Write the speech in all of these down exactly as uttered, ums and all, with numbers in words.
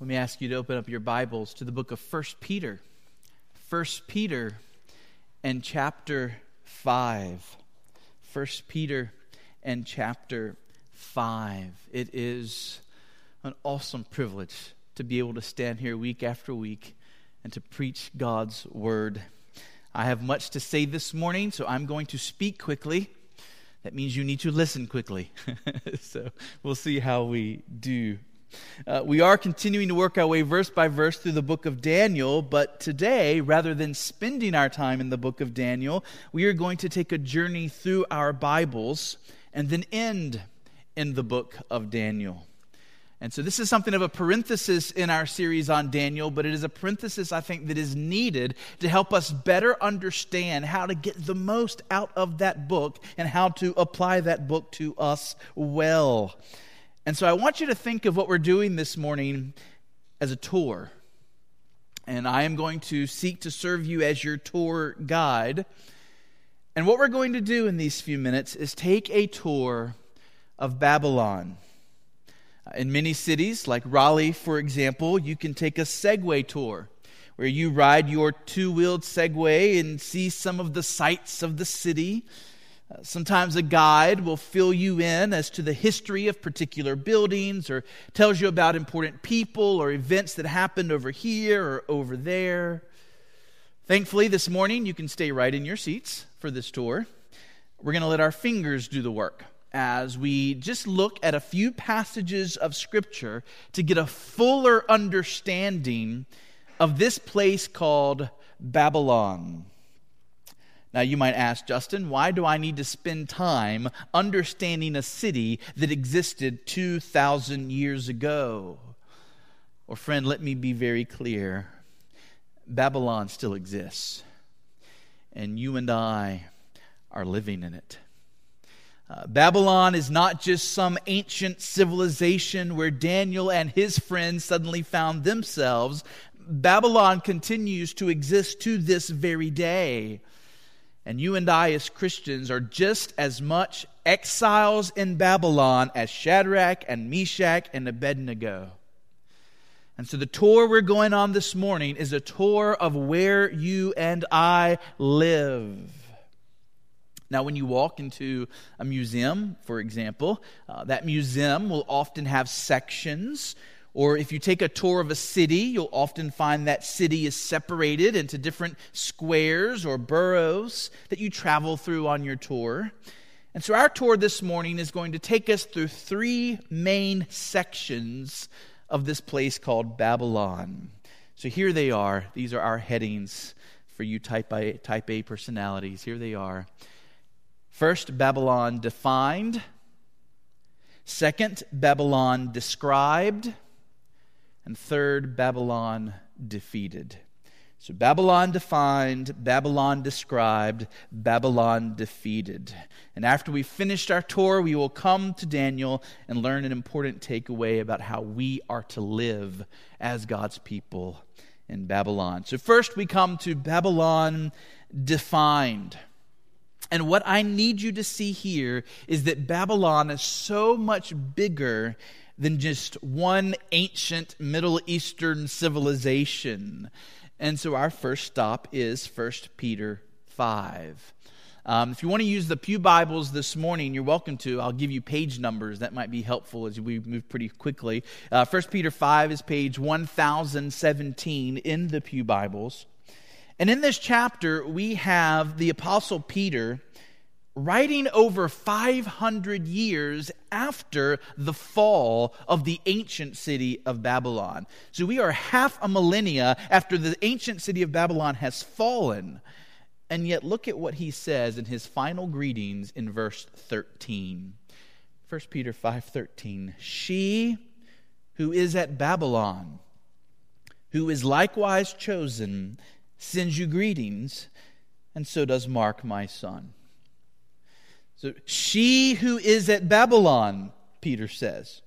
Let me ask you to open up your Bibles to the book of First Peter. First Peter and chapter five. First Peter and chapter five. It is an awesome privilege to be able to stand here week after week and to preach God's word. I have much to say this morning, so I'm going to speak quickly. That means you need to listen quickly. So we'll see how we do. Uh, we are continuing to work our way verse by verse through the book of Daniel, but today, rather than spending our time in the book of Daniel, we are going to take a journey through our Bibles and then end in the book of Daniel. And so this is something of a parenthesis in our series on Daniel, but it is a parenthesis, I think, that is needed to help us better understand how to get the most out of that book and how to apply that book to us well. And so I want you to think of what we're doing this morning as a tour. And I am going to seek to serve you as your tour guide. And what we're going to do in these few minutes is take a tour of Babylon. In many cities, like Raleigh, for example, you can take a Segway tour, where you ride your two-wheeled Segway and see some of the sights of the city. Sometimes a guide will fill you in as to the history of particular buildings, or tells you about important people or events that happened over here or over there. Thankfully, this morning, you can stay right in your seats for this tour. We're going to let our fingers do the work as we just look at a few passages of Scripture to get a fuller understanding of this place called Babylon. Now, you might ask, Justin, why do I need to spend time understanding a city that existed two thousand years ago? Well, friend, let me be very clear. Babylon still exists, and you and I are living in it. Uh, Babylon is not just some ancient civilization where Daniel and his friends suddenly found themselves. Babylon continues to exist to this very day. And you and I as Christians are just as much exiles in Babylon as Shadrach and Meshach and Abednego. And so the tour we're going on this morning is a tour of where you and I live. Now, when you walk into a museum, for example, uh, that museum will often have sections. Or if you take a tour of a city, you'll often find that city is separated into different squares or boroughs that you travel through on your tour. And so our tour this morning is going to take us through three main sections of this place called Babylon. So here they are. These are our headings for you type A, type A personalities. Here they are. First, Babylon defined. Second, Babylon described. And third, Babylon defeated. So Babylon defined, Babylon described, Babylon defeated. And after we've finished our tour, we will come to Daniel and learn an important takeaway about how we are to live as God's people in Babylon. So first we come to Babylon defined. And what I need you to see here is that Babylon is so much bigger than just one ancient Middle Eastern civilization. And so our first stop is First Peter five. Um, if you want to use the Pew Bibles this morning, you're welcome to. I'll give you page numbers. That might be helpful as we move pretty quickly. Uh, First Peter five is page one thousand seventeen in the Pew Bibles. And in this chapter, we have the Apostle Peter writing over five hundred years after the fall of the ancient city of Babylon. So we are half a millennia after the ancient city of Babylon has fallen. And yet look at what he says in his final greetings in verse thirteen. First Peter five thirteen, she who is at Babylon, who is likewise chosen, sends you greetings, and so does Mark, my son. So she who is at Babylon, Peter says.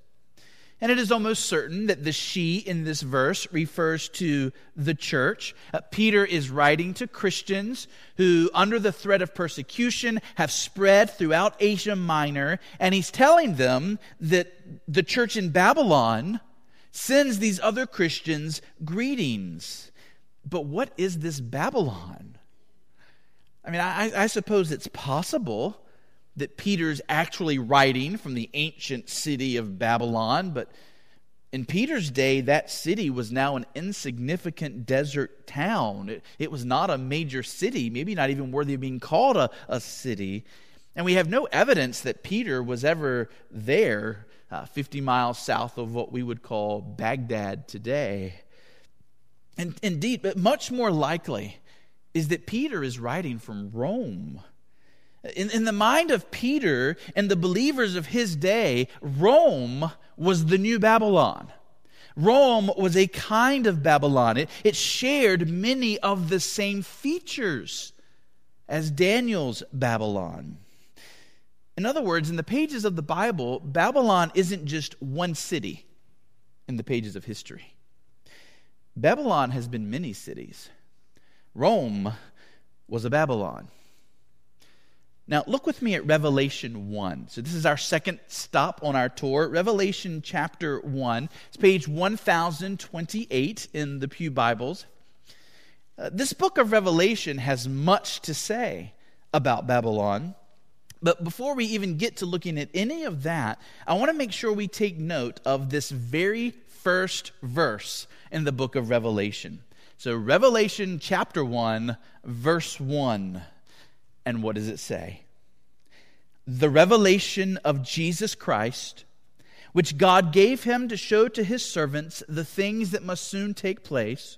And it is almost certain that the she in this verse refers to the church. Uh, Peter is writing to Christians who, under the threat of persecution, have spread throughout Asia Minor, and he's telling them that the church in Babylon sends these other Christians greetings. But what is this Babylon? I mean, I, I suppose it's possible that Peter's actually writing from the ancient city of Babylon, but in Peter's day, that city was now an insignificant desert town. It, it was not a major city, maybe not even worthy of being called a, a city. And we have no evidence that Peter was ever there, uh, fifty miles south of what we would call Baghdad today. And indeed, but much more likely is that Peter is writing from Rome. In, in the mind of Peter and the believers of his day, Rome was the new Babylon. Rome was a kind of Babylon. It, it shared many of the same features as Daniel's Babylon. In other words, in the pages of the Bible, Babylon isn't just one city in the pages of history. Babylon has been many cities. Rome was a Babylon. Now, look with me at Revelation one. So this is our second stop on our tour. Revelation chapter one. It's page one thousand twenty-eight in the Pew Bibles. Uh, this book of Revelation has much to say about Babylon. But before we even get to looking at any of that, I want to make sure we take note of this very first verse in the book of Revelation. So Revelation chapter one, verse one. And what does it say? The revelation of Jesus Christ, which God gave him to show to his servants the things that must soon take place.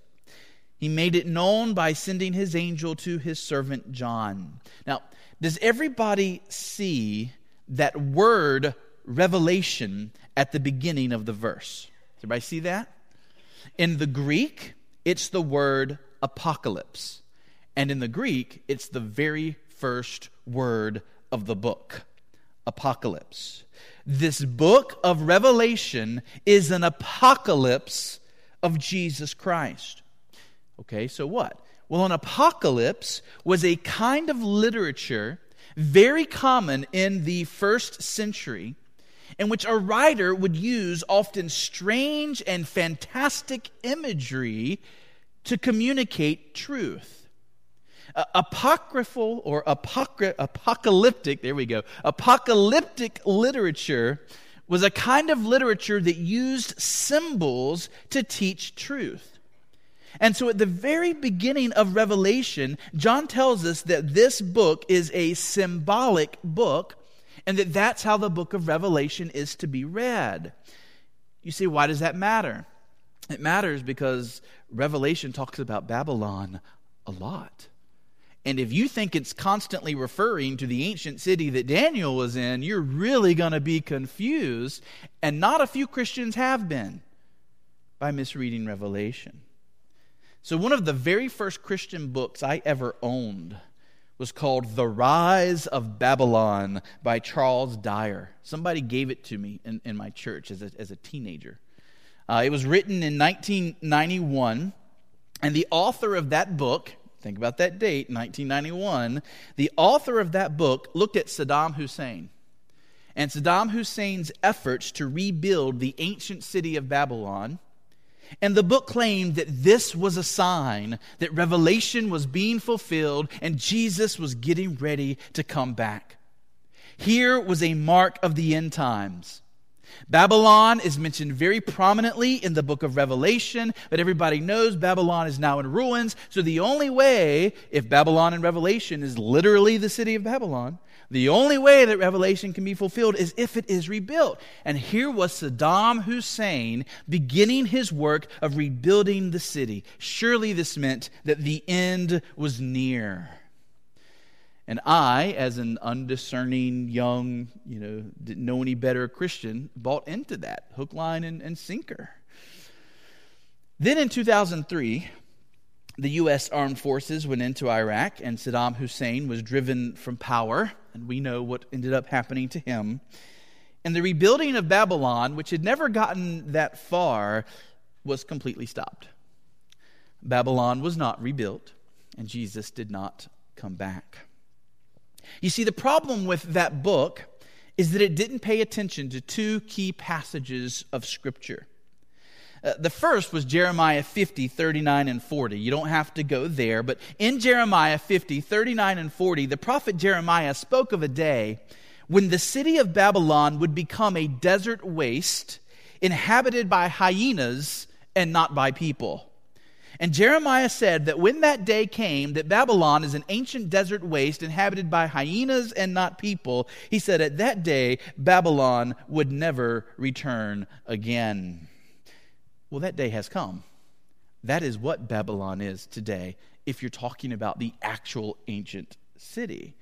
He made it known by sending his angel to his servant John. Now, does everybody see that word revelation at the beginning of the verse? Does everybody see that? In the Greek, it's the word apocalypse. And in the Greek, it's the very first word of the book, apocalypse. This book of Revelation is an apocalypse of Jesus Christ. Okay, so what? Well, an apocalypse was a kind of literature very common in the first century in which a writer would use often strange and fantastic imagery to communicate truth. Uh, apocryphal or apocry- apocalyptic, there we go, apocalyptic literature was a kind of literature that used symbols to teach truth. And so at the very beginning of Revelation, John tells us that this book is a symbolic book and that that's how the book of Revelation is to be read. You see, why does that matter? It matters because Revelation talks about Babylon a lot. And if you think it's constantly referring to the ancient city that Daniel was in, you're really going to be confused, and not a few Christians have been, by misreading Revelation. So one of the very first Christian books I ever owned was called The Rise of Babylon by Charles Dyer. Somebody gave it to me in, in my church as a, as a teenager. Uh, it was written in nineteen ninety-one, and the author of that book... Think about that date, nineteen ninety-one. The author of that book looked at Saddam Hussein and Saddam Hussein's efforts to rebuild the ancient city of Babylon. And the book claimed that this was a sign that Revelation was being fulfilled and Jesus was getting ready to come back. Here was a mark of the end times. Babylon is mentioned very prominently in the book of Revelation, but everybody knows Babylon is now in ruins. So the only way, if Babylon in Revelation is literally the city of Babylon, the only way that Revelation can be fulfilled is if it is rebuilt. And here was Saddam Hussein beginning his work of rebuilding the city. Surely this meant that the end was near. And I, as an undiscerning, young, you know, didn't know any better Christian, bought into that, hook, line, and, and sinker. Then in two thousand three, the U S armed forces went into Iraq, and Saddam Hussein was driven from power, and we know what ended up happening to him. And the rebuilding of Babylon, which had never gotten that far, was completely stopped. Babylon was not rebuilt, and Jesus did not come back. You see, the problem with that book is that it didn't pay attention to two key passages of Scripture. Uh, the first was Jeremiah fifty, thirty-nine, and forty. You don't have to go there, but in Jeremiah fifty, thirty-nine, and forty, the prophet Jeremiah spoke of a day when the city of Babylon would become a desert waste inhabited by hyenas and not by people. And Jeremiah said that when that day came, that Babylon is an ancient desert waste inhabited by hyenas and not people, he said at that day, Babylon would never return again. Well, that day has come. That is what Babylon is today, if you're talking about the actual ancient city.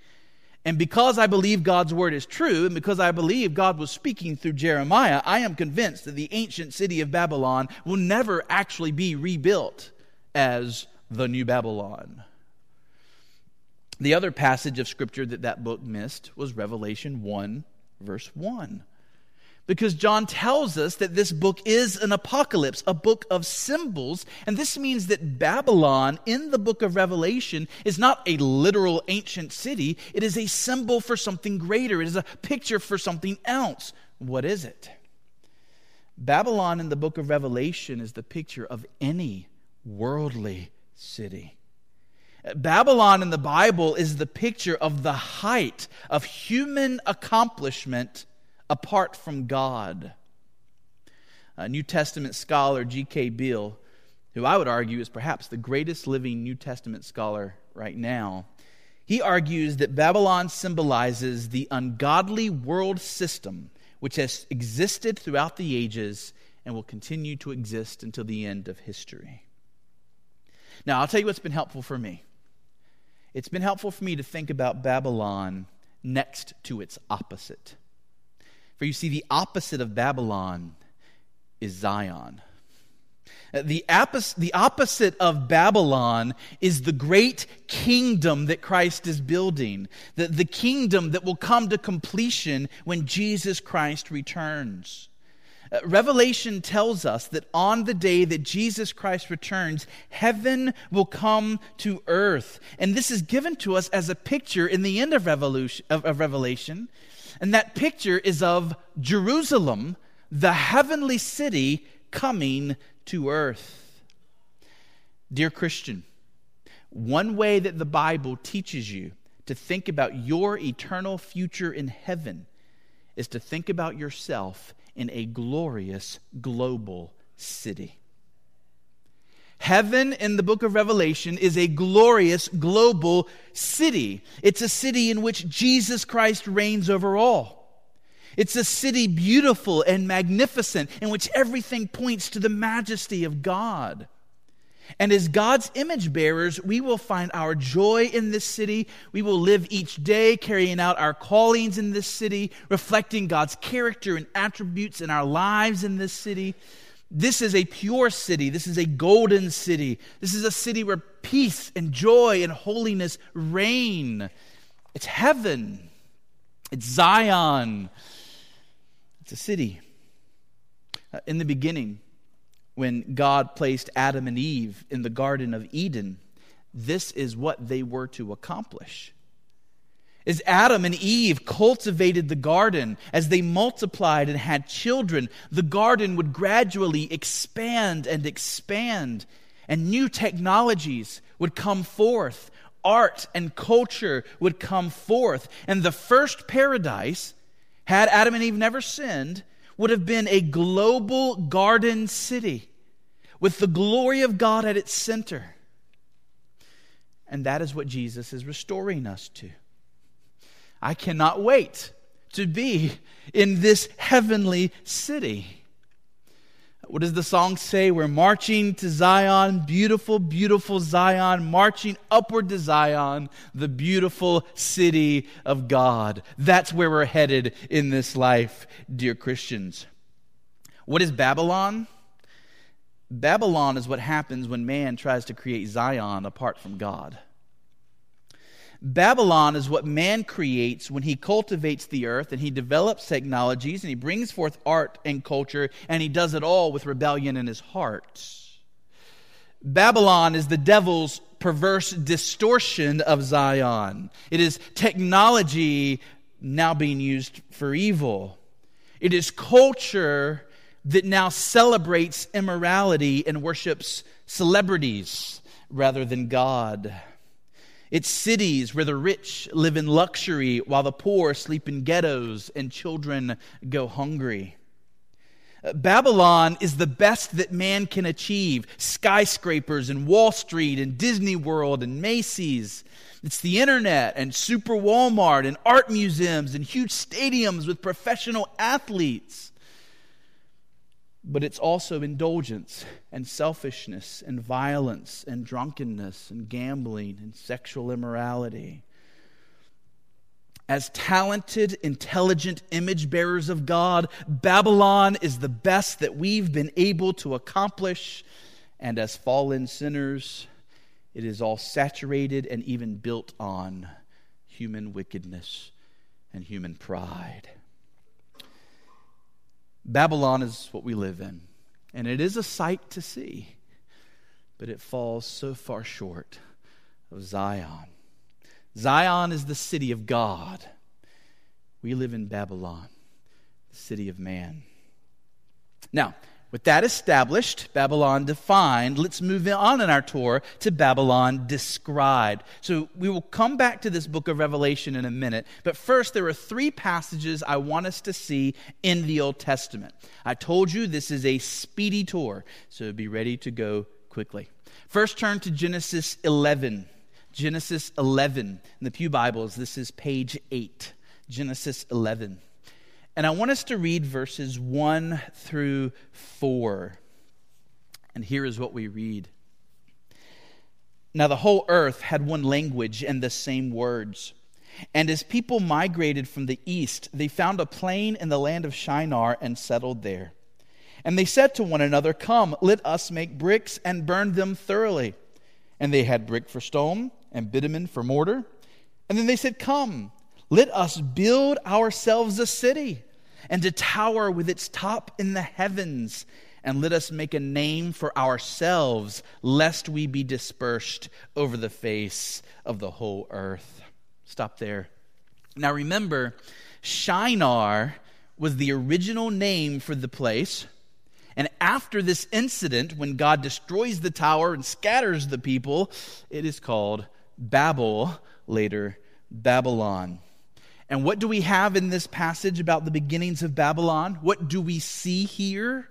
And because I believe God's word is true, and because I believe God was speaking through Jeremiah, I am convinced that the ancient city of Babylon will never actually be rebuilt as the new Babylon. The other passage of scripture that that book missed was Revelation one, verse one. Because John tells us that this book is an apocalypse, a book of symbols, and this means that Babylon in the book of Revelation is not a literal ancient city. It is a symbol for something greater. It is a picture for something else. What is it? Babylon in the book of Revelation is the picture of any worldly city. Babylon in the Bible is the picture of the height of human accomplishment apart from God. A New Testament scholar, G K Beale, who I would argue is perhaps the greatest living New Testament scholar right now, he argues that Babylon symbolizes the ungodly world system which has existed throughout the ages and will continue to exist until the end of history. Now, I'll tell you what's been helpful for me. It's been helpful for me to think about Babylon next to its opposite. For you see, the opposite of Babylon is Zion. The opposite of Babylon is the great kingdom that Christ is building, the kingdom that will come to completion when Jesus Christ returns. Revelation tells us that on the day that Jesus Christ returns, heaven will come to earth. And this is given to us as a picture in the end of Revelation. And that picture is of Jerusalem, the heavenly city, coming to earth. Dear Christian, one way that the Bible teaches you to think about your eternal future in heaven is to think about yourself in a glorious global city. Heaven in the book of Revelation is a glorious global city. It's a city in which Jesus Christ reigns over all. It's a city beautiful and magnificent, in which everything points to the majesty of God. And as God's image bearers, we will find our joy in this city. We will live each day carrying out our callings in this city, reflecting God's character and attributes in our lives in this city. This is a pure city. This is a golden city. This is a city where peace and joy and holiness reign. It's heaven. It's Zion. It's a city. In the beginning, when God placed Adam and Eve in the Garden of Eden, this is what they were to accomplish. As Adam and Eve cultivated the garden, as they multiplied and had children, the garden would gradually expand and expand, and new technologies would come forth. Art and culture would come forth, and the first paradise, had Adam and Eve never sinned, would have been a global garden city with the glory of God at its center. And that is what Jesus is restoring us to. I cannot wait to be in this heavenly city. What does the song say? We're marching to Zion, beautiful, beautiful Zion, marching upward to Zion, the beautiful city of God. That's where we're headed in this life, dear Christians. What is Babylon? Babylon is what happens when man tries to create Zion apart from God. Babylon is what man creates when he cultivates the earth and he develops technologies and he brings forth art and culture, and he does it all with rebellion in his heart. Babylon is the devil's perverse distortion of Zion. It is technology now being used for evil. It is culture that now celebrates immorality and worships celebrities rather than God. It's cities where the rich live in luxury while the poor sleep in ghettos and children go hungry. Babylon is the best that man can achieve. Skyscrapers and Wall Street and Disney World and Macy's. It's the internet and Super Walmart and art museums and huge stadiums with professional athletes. But it's also indulgence and selfishness and violence and drunkenness and gambling and sexual immorality. As talented, intelligent image bearers of God, Babylon is the best that we've been able to accomplish. And as fallen sinners, it is all saturated and even built on human wickedness and human pride. Babylon is what we live in, and it is a sight to see, but it falls so far short of Zion. Zion is the city of God. We live in Babylon, the city of man. Now, with that established, Babylon defined, let's move on in our tour to Babylon described. So we will come back to this book of Revelation in a minute, but first there are three passages I want us to see in the Old Testament. I told you this is a speedy tour, so be ready to go quickly. First, turn to Genesis eleven. Genesis eleven. In the Pew Bibles, this is page eight. Genesis eleven. And I want us to read verses one through four. And here is what we read. Now the whole earth had one language and the same words. And as people migrated from the east, they found a plain in the land of Shinar and settled there. And they said to one another, "Come, let us make bricks and burn them thoroughly." And they had brick for stone and bitumen for mortar. And then they said, "Come, let us build ourselves a city and a tower with its top in the heavens, and let us make a name for ourselves, lest we be dispersed over the face of the whole earth." Stop there. Now remember, Shinar was the original name for the place. And after this incident, when God destroys the tower and scatters the people, it is called Babel, later Babylon. And what do we have in this passage about the beginnings of Babylon? What do we see here?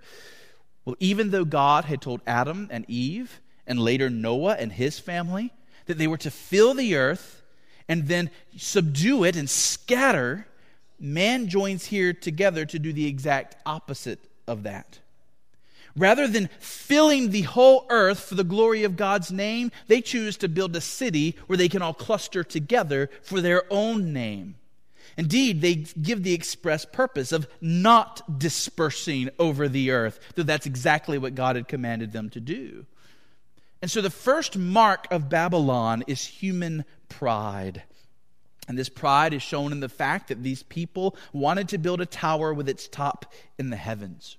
Well, even though God had told Adam and Eve, and later Noah and his family, that they were to fill the earth and then subdue it and scatter, man joins here together to do the exact opposite of that. Rather than filling the whole earth for the glory of God's name, they choose to build a city where they can all cluster together for their own name. Indeed, they give the express purpose of not dispersing over the earth, though that's exactly what God had commanded them to do. And so the first mark of Babylon is human pride. And this pride is shown in the fact that these people wanted to build a tower with its top in the heavens.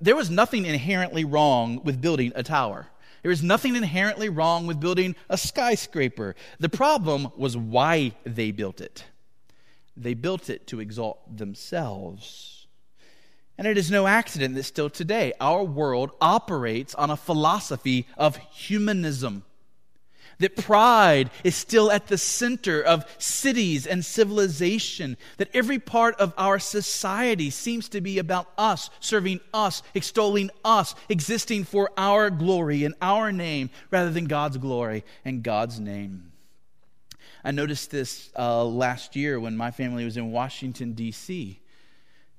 There was nothing inherently wrong with building a tower. There is nothing inherently wrong with building a skyscraper. The problem was why they built it. They built it to exalt themselves. And it is no accident that still today our world operates on a philosophy of humanism. That pride is still at the center of cities and civilization. That every part of our society seems to be about us, serving us, extolling us, existing for our glory and our name rather than God's glory and God's name. I noticed this uh, last year when my family was in Washington, D C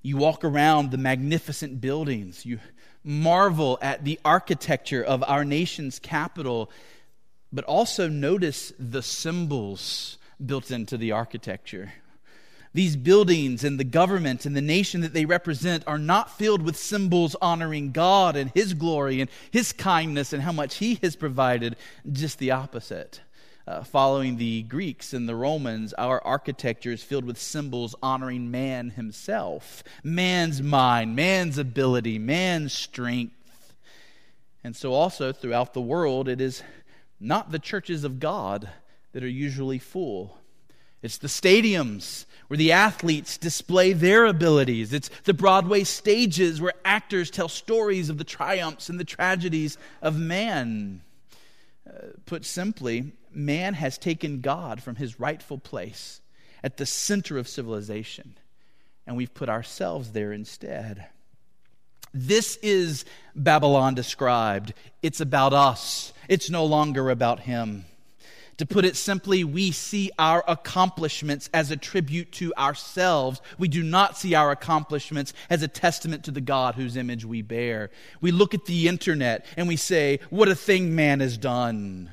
You walk around the magnificent buildings. You marvel at the architecture of our nation's capital, but also notice the symbols built into the architecture. These buildings and the government and the nation that they represent are not filled with symbols honoring God and His glory and His kindness and how much He has provided, just the opposite. Uh, following the Greeks and the Romans, our architecture is filled with symbols honoring man himself, man's mind, man's ability, man's strength. And so also throughout the world, it is not the churches of God that are usually full. It's the stadiums where the athletes display their abilities. It's the Broadway stages where actors tell stories of the triumphs and the tragedies of man. Uh, put simply, man has taken God from his rightful place at the center of civilization, and we've put ourselves there instead. This is Babylon described. It's about us. It's no longer about him. To put it simply, we see our accomplishments as a tribute to ourselves. We do not see our accomplishments as a testament to the God whose image we bear. We look at the internet and we say, what a thing man has done.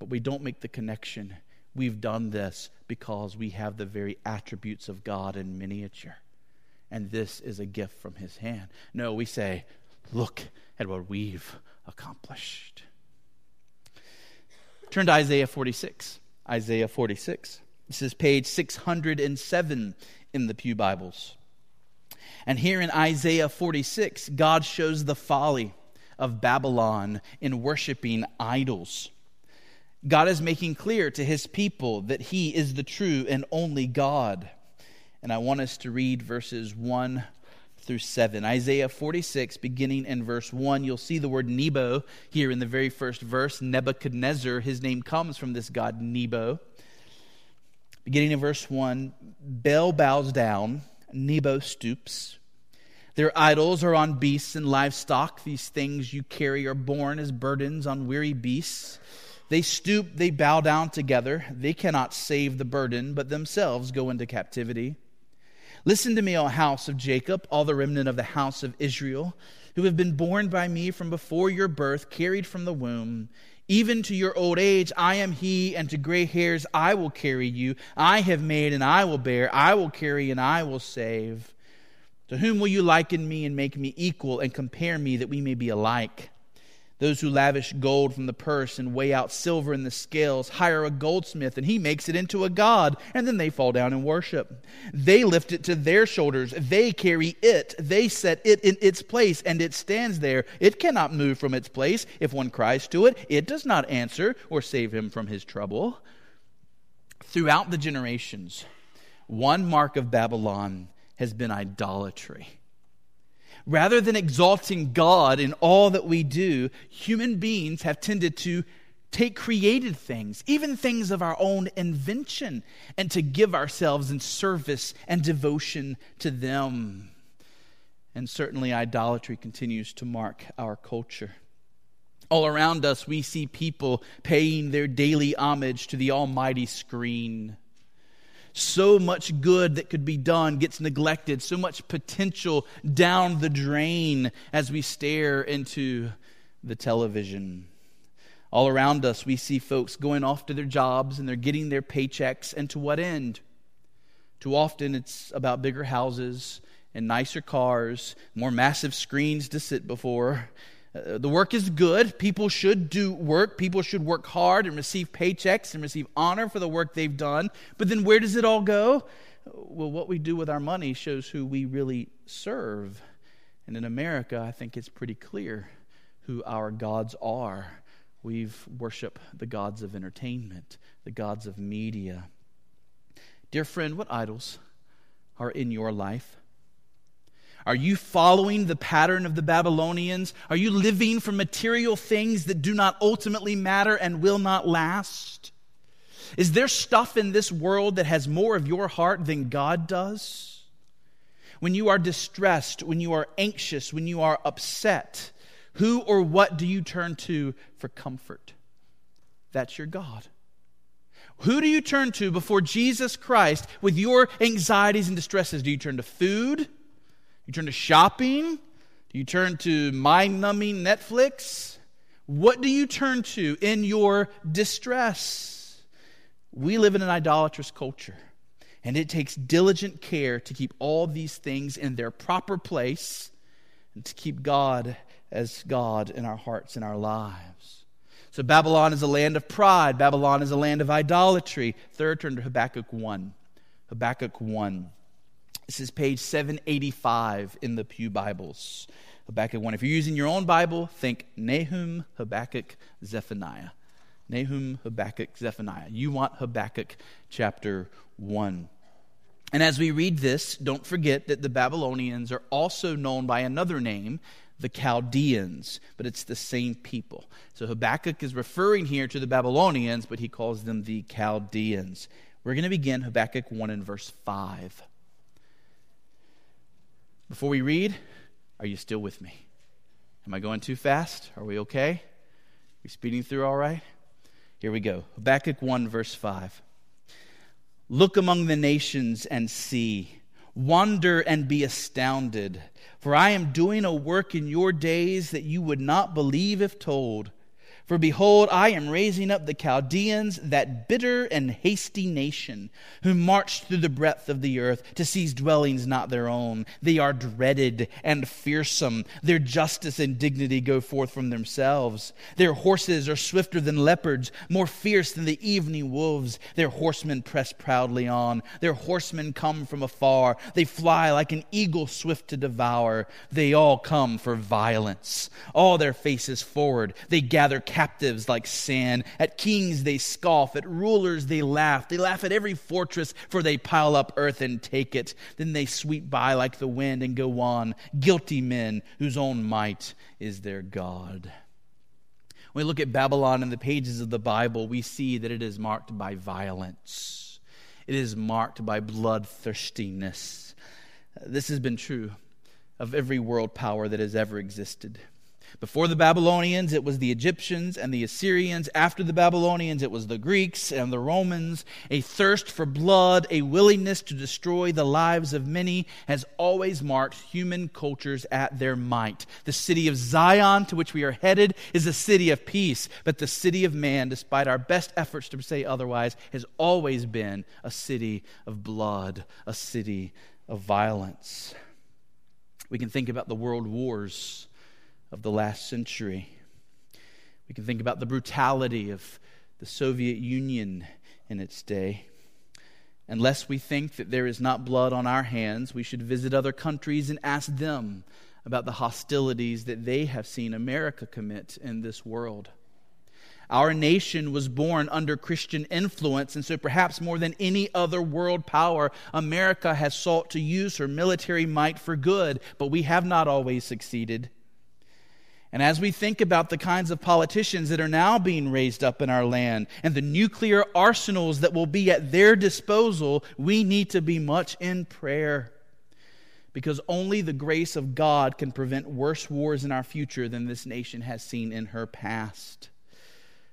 But we don't make the connection. We've done this because we have the very attributes of God in miniature. And this is a gift from his hand. No, we say, look at what we've accomplished. Turn to Isaiah forty-six. Isaiah forty-six. This is page six hundred seven in the Pew Bibles. And here in Isaiah forty-six, God shows the folly of Babylon in worshiping idols. God is making clear to his people that he is the true and only God. And I want us to read verses one through seven. Isaiah forty-six, beginning in verse one, you'll see the word Nebo here in the very first verse. Nebuchadnezzar, his name comes from this god Nebo. Beginning in verse one, Bel bows down, Nebo stoops. Their idols are on beasts and livestock. These things you carry are borne as burdens on weary beasts. They stoop, they bow down together. They cannot save the burden, but themselves go into captivity. Listen to me, O house of Jacob, all the remnant of the house of Israel, who have been born by me from before your birth, carried from the womb. Even to your old age I am he, and to gray hairs I will carry you. I have made and I will bear, I will carry and I will save. To whom will you liken me and make me equal and compare me that we may be alike? Those who lavish gold from the purse and weigh out silver in the scales hire a goldsmith, and he makes it into a god, and then they fall down and worship. They lift it to their shoulders. They carry it. They set it in its place, and it stands there. It cannot move from its place. If one cries to it, it does not answer or save him from his trouble. Throughout the generations, one mark of Babylon has been idolatry. Rather than exalting God in all that we do, human beings have tended to take created things, even things of our own invention, and to give ourselves in service and devotion to them. And certainly idolatry continues to mark our culture. All around us, we see people paying their daily homage to the almighty screen. So much good that could be done gets neglected. So much potential down the drain as we stare into the television. All around us, we see folks going off to their jobs and they're getting their paychecks. And to what end? Too often it's about bigger houses and nicer cars, more massive screens to sit before. Uh, the work is good. People should do work. People should work hard and receive paychecks and receive honor for the work they've done. But then where does it all go? Well, what we do with our money shows who we really serve. And in America, I think it's pretty clear who our gods are. We've worshiped the gods of entertainment, the gods of media. Dear friend, what idols are in your life? Are you following the pattern of the Babylonians? Are you living for material things that do not ultimately matter and will not last? Is there stuff in this world that has more of your heart than God does? When you are distressed, when you are anxious, when you are upset, who or what do you turn to for comfort? That's your God. Who do you turn to before Jesus Christ with your anxieties and distresses? Do you turn to food? You turn to shopping? Do you turn to mind-numbing Netflix? What do you turn to in your distress? We live in an idolatrous culture, and it takes diligent care to keep all these things in their proper place and to keep God as God in our hearts and our lives. So Babylon is a land of pride. Babylon is a land of idolatry. Third, turn to Habakkuk one. Habakkuk one. This is page seven eighty-five in the Pew Bibles. Habakkuk one. If you're using your own Bible, think Nahum, Habakkuk, Zephaniah. Nahum, Habakkuk, Zephaniah. You want Habakkuk chapter one. And as we read this, don't forget that the Babylonians are also known by another name, the Chaldeans, but it's the same people. So Habakkuk is referring here to the Babylonians, but he calls them the Chaldeans. We're going to begin Habakkuk one and verse five. Before we read, are you still with me? Am I going too fast? Are we okay? Are we speeding through all right? Here we go. Habakkuk one verse five. Look among the nations and see. Wonder and be astounded, for I am doing a work in your days that you would not believe if told. For behold, I am raising up the Chaldeans, that bitter and hasty nation, who marched through the breadth of the earth to seize dwellings not their own. They are dreaded and fearsome. Their justice and dignity go forth from themselves. Their horses are swifter than leopards, more fierce than the evening wolves. Their horsemen press proudly on. Their horsemen come from afar. They fly like an eagle swift to devour. They all come for violence. All their faces forward. They gather captives like sand. At kings they scoff, at rulers they laugh. They laugh at every fortress, for they pile up earth and take it. Then they sweep by like the wind and go on, guilty men whose own might is their God. When we look at Babylon in the pages of the Bible, we see that it is marked by violence. It is marked by bloodthirstiness. This has been true of every world power that has ever existed. Before the Babylonians, it was the Egyptians and the Assyrians. After the Babylonians, it was the Greeks and the Romans. A thirst for blood, a willingness to destroy the lives of many has always marked human cultures at their might. The city of Zion, to which we are headed, is a city of peace. But the city of man, despite our best efforts to say otherwise, has always been a city of blood, a city of violence. We can think about the world wars of the last century. We can think about the brutality of the Soviet Union in its day. Unless we think that there is not blood on our hands, we should visit other countries and ask them about the hostilities that they have seen America commit in this world. Our nation was born under Christian influence, and so perhaps more than any other world power, America has sought to use her military might for good, but we have not always succeeded. And as we think about the kinds of politicians that are now being raised up in our land and the nuclear arsenals that will be at their disposal, we need to be much in prayer, because only the grace of God can prevent worse wars in our future than this nation has seen in her past.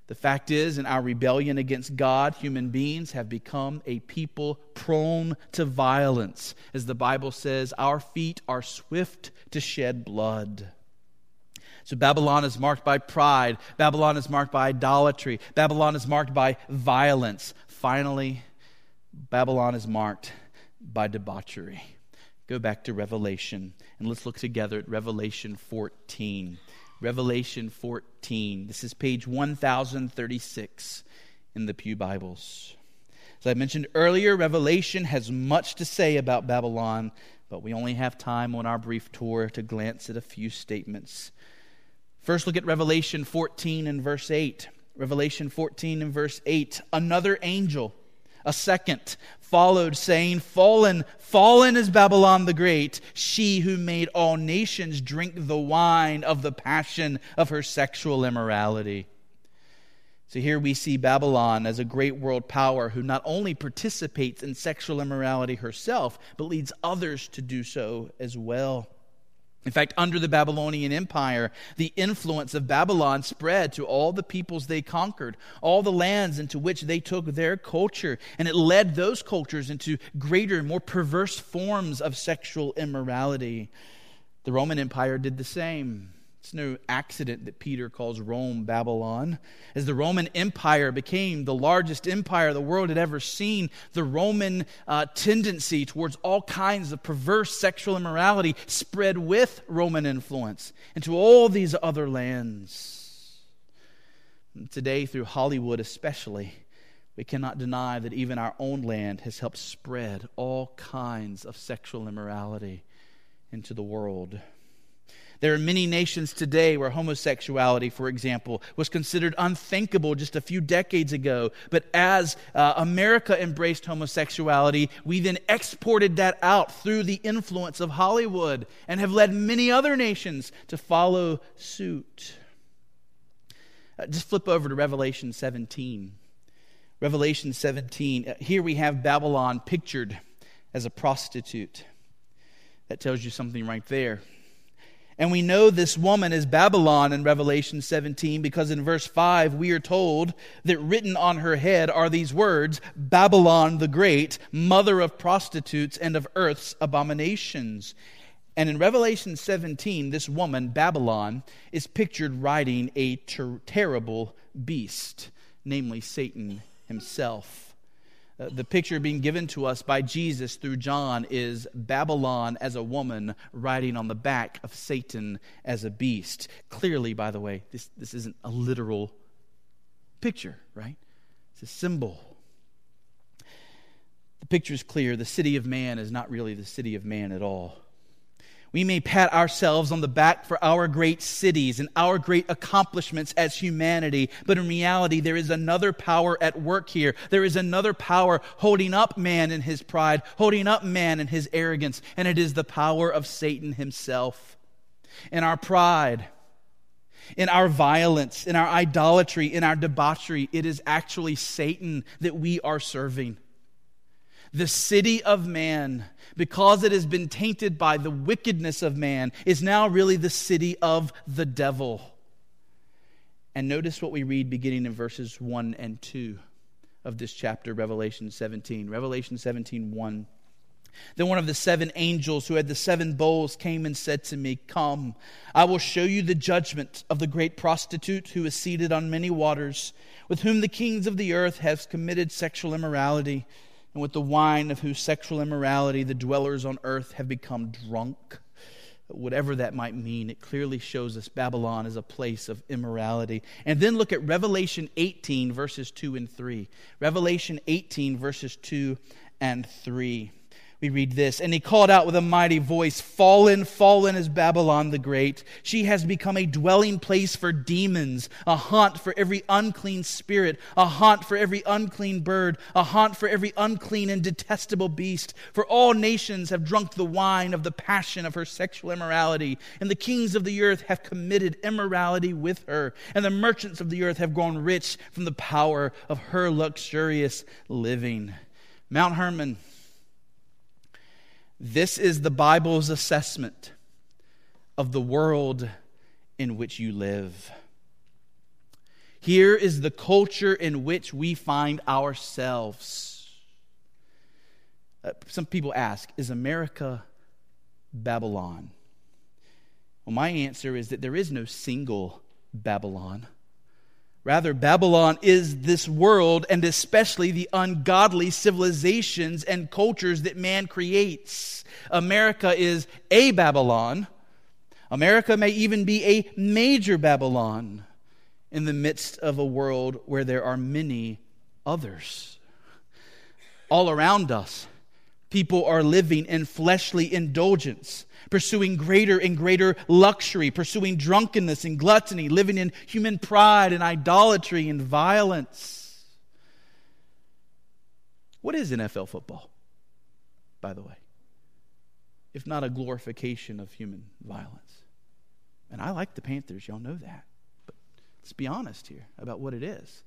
The fact is, in our rebellion against God, human beings have become a people prone to violence. As the Bible says, our feet are swift to shed blood. So Babylon is marked by pride. Babylon is marked by idolatry. Babylon is marked by violence. Finally, Babylon is marked by debauchery. Go back to Revelation, and let's look together at Revelation fourteen. Revelation fourteen. This is page one thousand thirty-six in the Pew Bibles. As I mentioned earlier, Revelation has much to say about Babylon, but we only have time on our brief tour to glance at a few statements. First, look at Revelation fourteen and verse eight. Revelation fourteen and verse eight. Another angel, a second, followed, saying, Fallen, fallen is Babylon the Great, she who made all nations drink the wine of the passion of her sexual immorality. So here we see Babylon as a great world power who not only participates in sexual immorality herself, but leads others to do so as well. In fact, under the Babylonian Empire, the influence of Babylon spread to all the peoples they conquered, all the lands into which they took their culture, and it led those cultures into greater, more perverse forms of sexual immorality. The Roman Empire did the same. It's no accident that Peter calls Rome Babylon. As the Roman Empire became the largest empire the world had ever seen, the Roman uh, tendency towards all kinds of perverse sexual immorality spread with Roman influence into all these other lands. And today, through Hollywood especially, we cannot deny that even our own land has helped spread all kinds of sexual immorality into the world. There are many nations today where homosexuality, for example, was considered unthinkable just a few decades ago. But as uh, America embraced homosexuality, we then exported that out through the influence of Hollywood and have led many other nations to follow suit. Uh, just flip over to Revelation seventeen. Revelation seventeen. Uh, here we have Babylon pictured as a prostitute. That tells you something right there. And we know this woman is Babylon in Revelation seventeen because in verse five we are told that written on her head are these words, Babylon the Great, mother of prostitutes and of earth's abominations. And in Revelation seventeen, this woman, Babylon, is pictured riding a ter- terrible beast, namely Satan himself. Uh, the picture being given to us by Jesus through John is Babylon as a woman riding on the back of Satan as a beast. Clearly, by the way, this, this isn't a literal picture, right? It's a symbol. The picture is clear. The city of man is not really the city of man at all. We may pat ourselves on the back for our great cities and our great accomplishments as humanity, but in reality, there is another power at work here. There is another power holding up man in his pride, holding up man in his arrogance, and it is the power of Satan himself. In our pride, in our violence, in our idolatry, in our debauchery, it is actually Satan that we are serving. The city of man, because it has been tainted by the wickedness of man, is now really the city of the devil. And notice what we read beginning in verses one and two of this chapter, Revelation seventeen. Revelation seventeen, one. Then one of the seven angels who had the seven bowls came and said to me, "Come, I will show you the judgment of the great prostitute who is seated on many waters, with whom the kings of the earth have committed sexual immorality, and with the wine of whose sexual immorality the dwellers on earth have become drunk." Whatever that might mean, it clearly shows us Babylon is a place of immorality. And then look at Revelation eighteen, verses two and three. Revelation eighteen, verses two and three. We read this, "And he called out with a mighty voice, 'Fallen, fallen is Babylon the Great. She has become a dwelling place for demons, a haunt for every unclean spirit, a haunt for every unclean bird, a haunt for every unclean and detestable beast. For all nations have drunk the wine of the passion of her sexual immorality, and the kings of the earth have committed immorality with her, and the merchants of the earth have grown rich from the power of her luxurious living.'" Mount Hermon, this is the Bible's assessment of the world in which you live. Here is the culture in which we find ourselves. Uh, some people ask, is America Babylon? Well, my answer is that there is no single Babylon. Rather, Babylon is this world, and especially the ungodly civilizations and cultures that man creates. America is a Babylon. America may even be a major Babylon in the midst of a world where there are many others. All around us, people are living in fleshly indulgence, pursuing greater and greater luxury, pursuing drunkenness and gluttony, living in human pride and idolatry and violence. What is N F L football, by the way, if not a glorification of human violence? And I like the Panthers, y'all know that. But let's be honest here about what it is.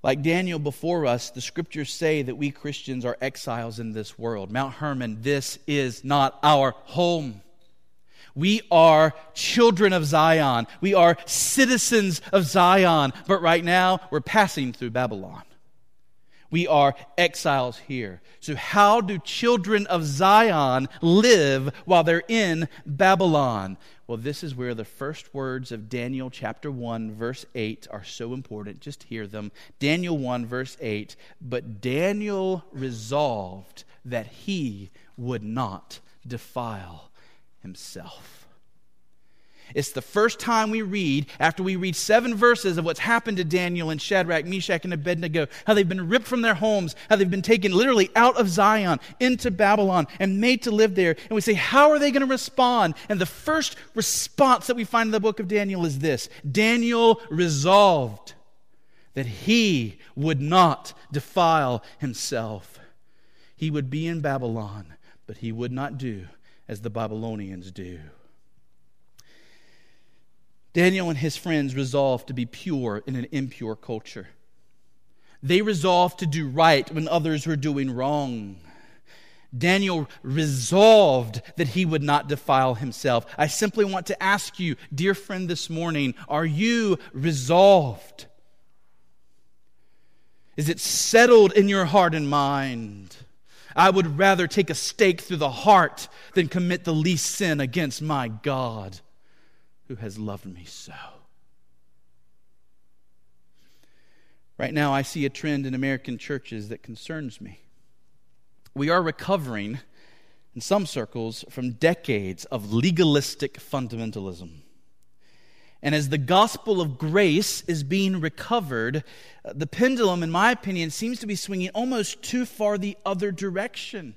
Like Daniel before us, the scriptures say that we Christians are exiles in this world. Mount Hermon, this is not our home. We are children of Zion. We are citizens of Zion. But right now, we're passing through Babylon. We are exiles here. So how do children of Zion live while they're in Babylon? Well, this is where the first words of Daniel chapter one, verse eight are so important. Just hear them. Daniel one, verse eight, "But Daniel resolved that he would not defile himself." It's the first time we read, after we read seven verses of what's happened to Daniel and Shadrach, Meshach, and Abednego, how they've been ripped from their homes, how they've been taken literally out of Zion into Babylon and made to live there. And we say, how are they going to respond? And the first response that we find in the book of Daniel is this: Daniel resolved that he would not defile himself. He would be in Babylon, but he would not do as the Babylonians do. Daniel and his friends resolved to be pure in an impure culture. They resolved to do right when others were doing wrong. Daniel resolved that he would not defile himself. I simply want to ask you, dear friend, this morning, are you resolved? Is it settled in your heart and mind? I would rather take a stake through the heart than commit the least sin against my God, who has loved me so. Right now, I see a trend in American churches that concerns me. We are recovering, in some circles, from decades of legalistic fundamentalism. And as the gospel of grace is being recovered, the pendulum, in my opinion, seems to be swinging almost too far the other direction.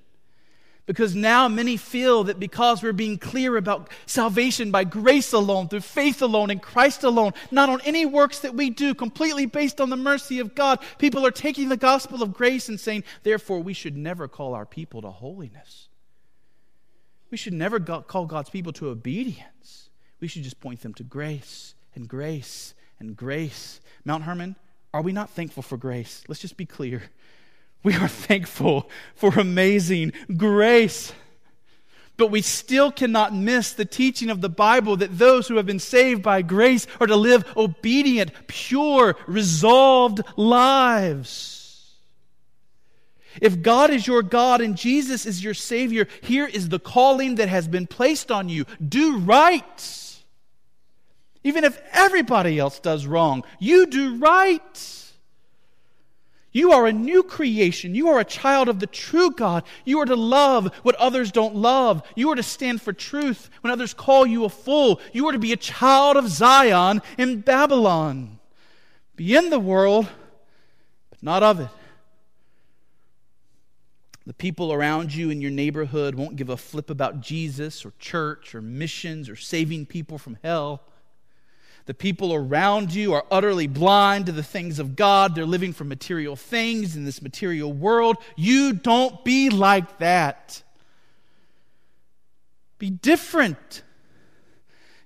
Because now many feel that because we're being clear about salvation by grace alone, through faith alone, in Christ alone, not on any works that we do, completely based on the mercy of God, people are taking the gospel of grace and saying, therefore, we should never call our people to holiness. We should never call God's people to obedience. We should just point them to grace and grace and grace. Mount Hermon, are we not thankful for grace? Let's just be clear. We are thankful for amazing grace. But we still cannot miss the teaching of the Bible that those who have been saved by grace are to live obedient, pure, resolved lives. If God is your God and Jesus is your Savior, here is the calling that has been placed on you. Do right. Even if everybody else does wrong, you do right. You are a new creation. You are a child of the true God. You are to love what others don't love. You are to stand for truth when others call you a fool. You are to be a child of Zion in Babylon. Be in the world, but not of it. The people around you in your neighborhood won't give a flip about Jesus or church or missions or saving people from hell. The people around you are utterly blind to the things of God. They're living for material things in this material world. You don't be like that. Be different.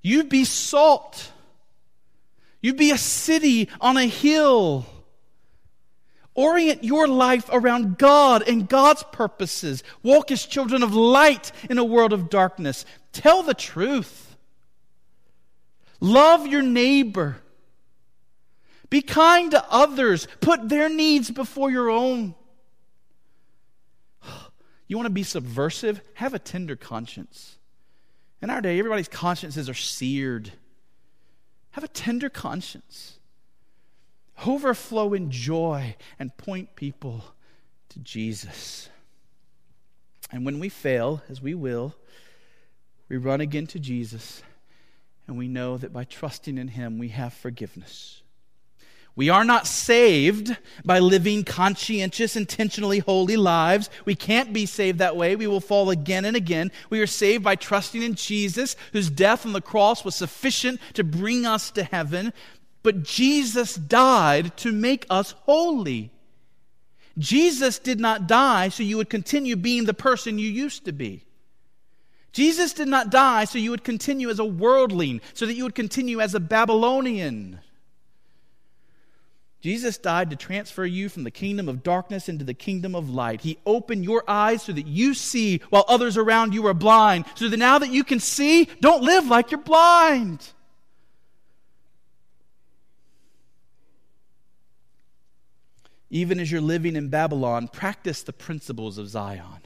You be salt. You be a city on a hill. Orient your life around God and God's purposes. Walk as children of light in a world of darkness. Tell the truth. Love your neighbor. Be kind to others. Put their needs before your own. You want to be subversive? Have a tender conscience. In our day, everybody's consciences are seared. Have a tender conscience. Overflow in joy and point people to Jesus. And when we fail, as we will, we run again to Jesus. And we know that by trusting in Him, we have forgiveness. We are not saved by living conscientious, intentionally holy lives. We can't be saved that way. We will fall again and again. We are saved by trusting in Jesus, whose death on the cross was sufficient to bring us to heaven. But Jesus died to make us holy. Jesus did not die so you would continue being the person you used to be. Jesus did not die so you would continue as a worldling, so that you would continue as a Babylonian. Jesus died to transfer you from the kingdom of darkness into the kingdom of light. He opened your eyes so that you see while others around you are blind, so that now that you can see, don't live like you're blind. Even as you're living in Babylon, practice the principles of Zion.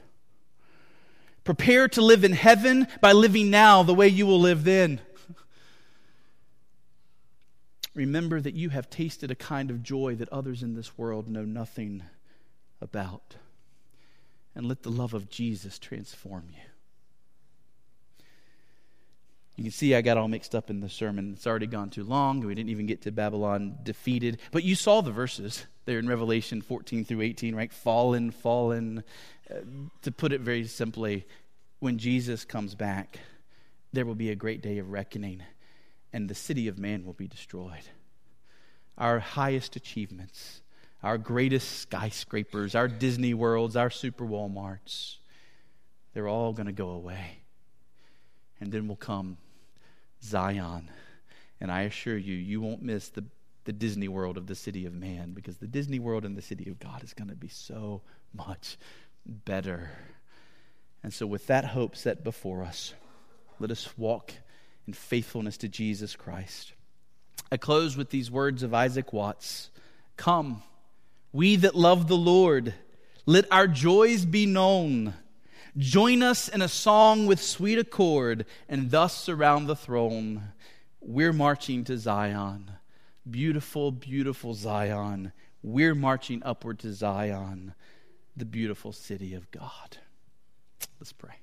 Prepare to live in heaven by living now the way you will live then. Remember that you have tasted a kind of joy that others in this world know nothing about. And let the love of Jesus transform you. You can see I got all mixed up in the sermon. It's already gone too long. We didn't even get to Babylon defeated. But you saw the verses there in Revelation fourteen through eighteen, right? Fallen, fallen. Uh, to put it very simply, when Jesus comes back, there will be a great day of reckoning, and the city of man will be destroyed. Our highest achievements, our greatest skyscrapers, our Disney Worlds, our super Walmarts, they're all going to go away. And then will come Zion. And I assure you, you won't miss the, the Disney World of the city of man, because the Disney World and the city of God is going to be so much better. And so with that hope set before us, let us walk in faithfulness to Jesus Christ. I close with these words of Isaac Watts. Come, we that love the Lord, let our joys be known. Join us in a song with sweet accord, and thus surround the throne. We're marching to Zion. Beautiful, beautiful Zion. We're marching upward to Zion, the beautiful city of God. Let's pray.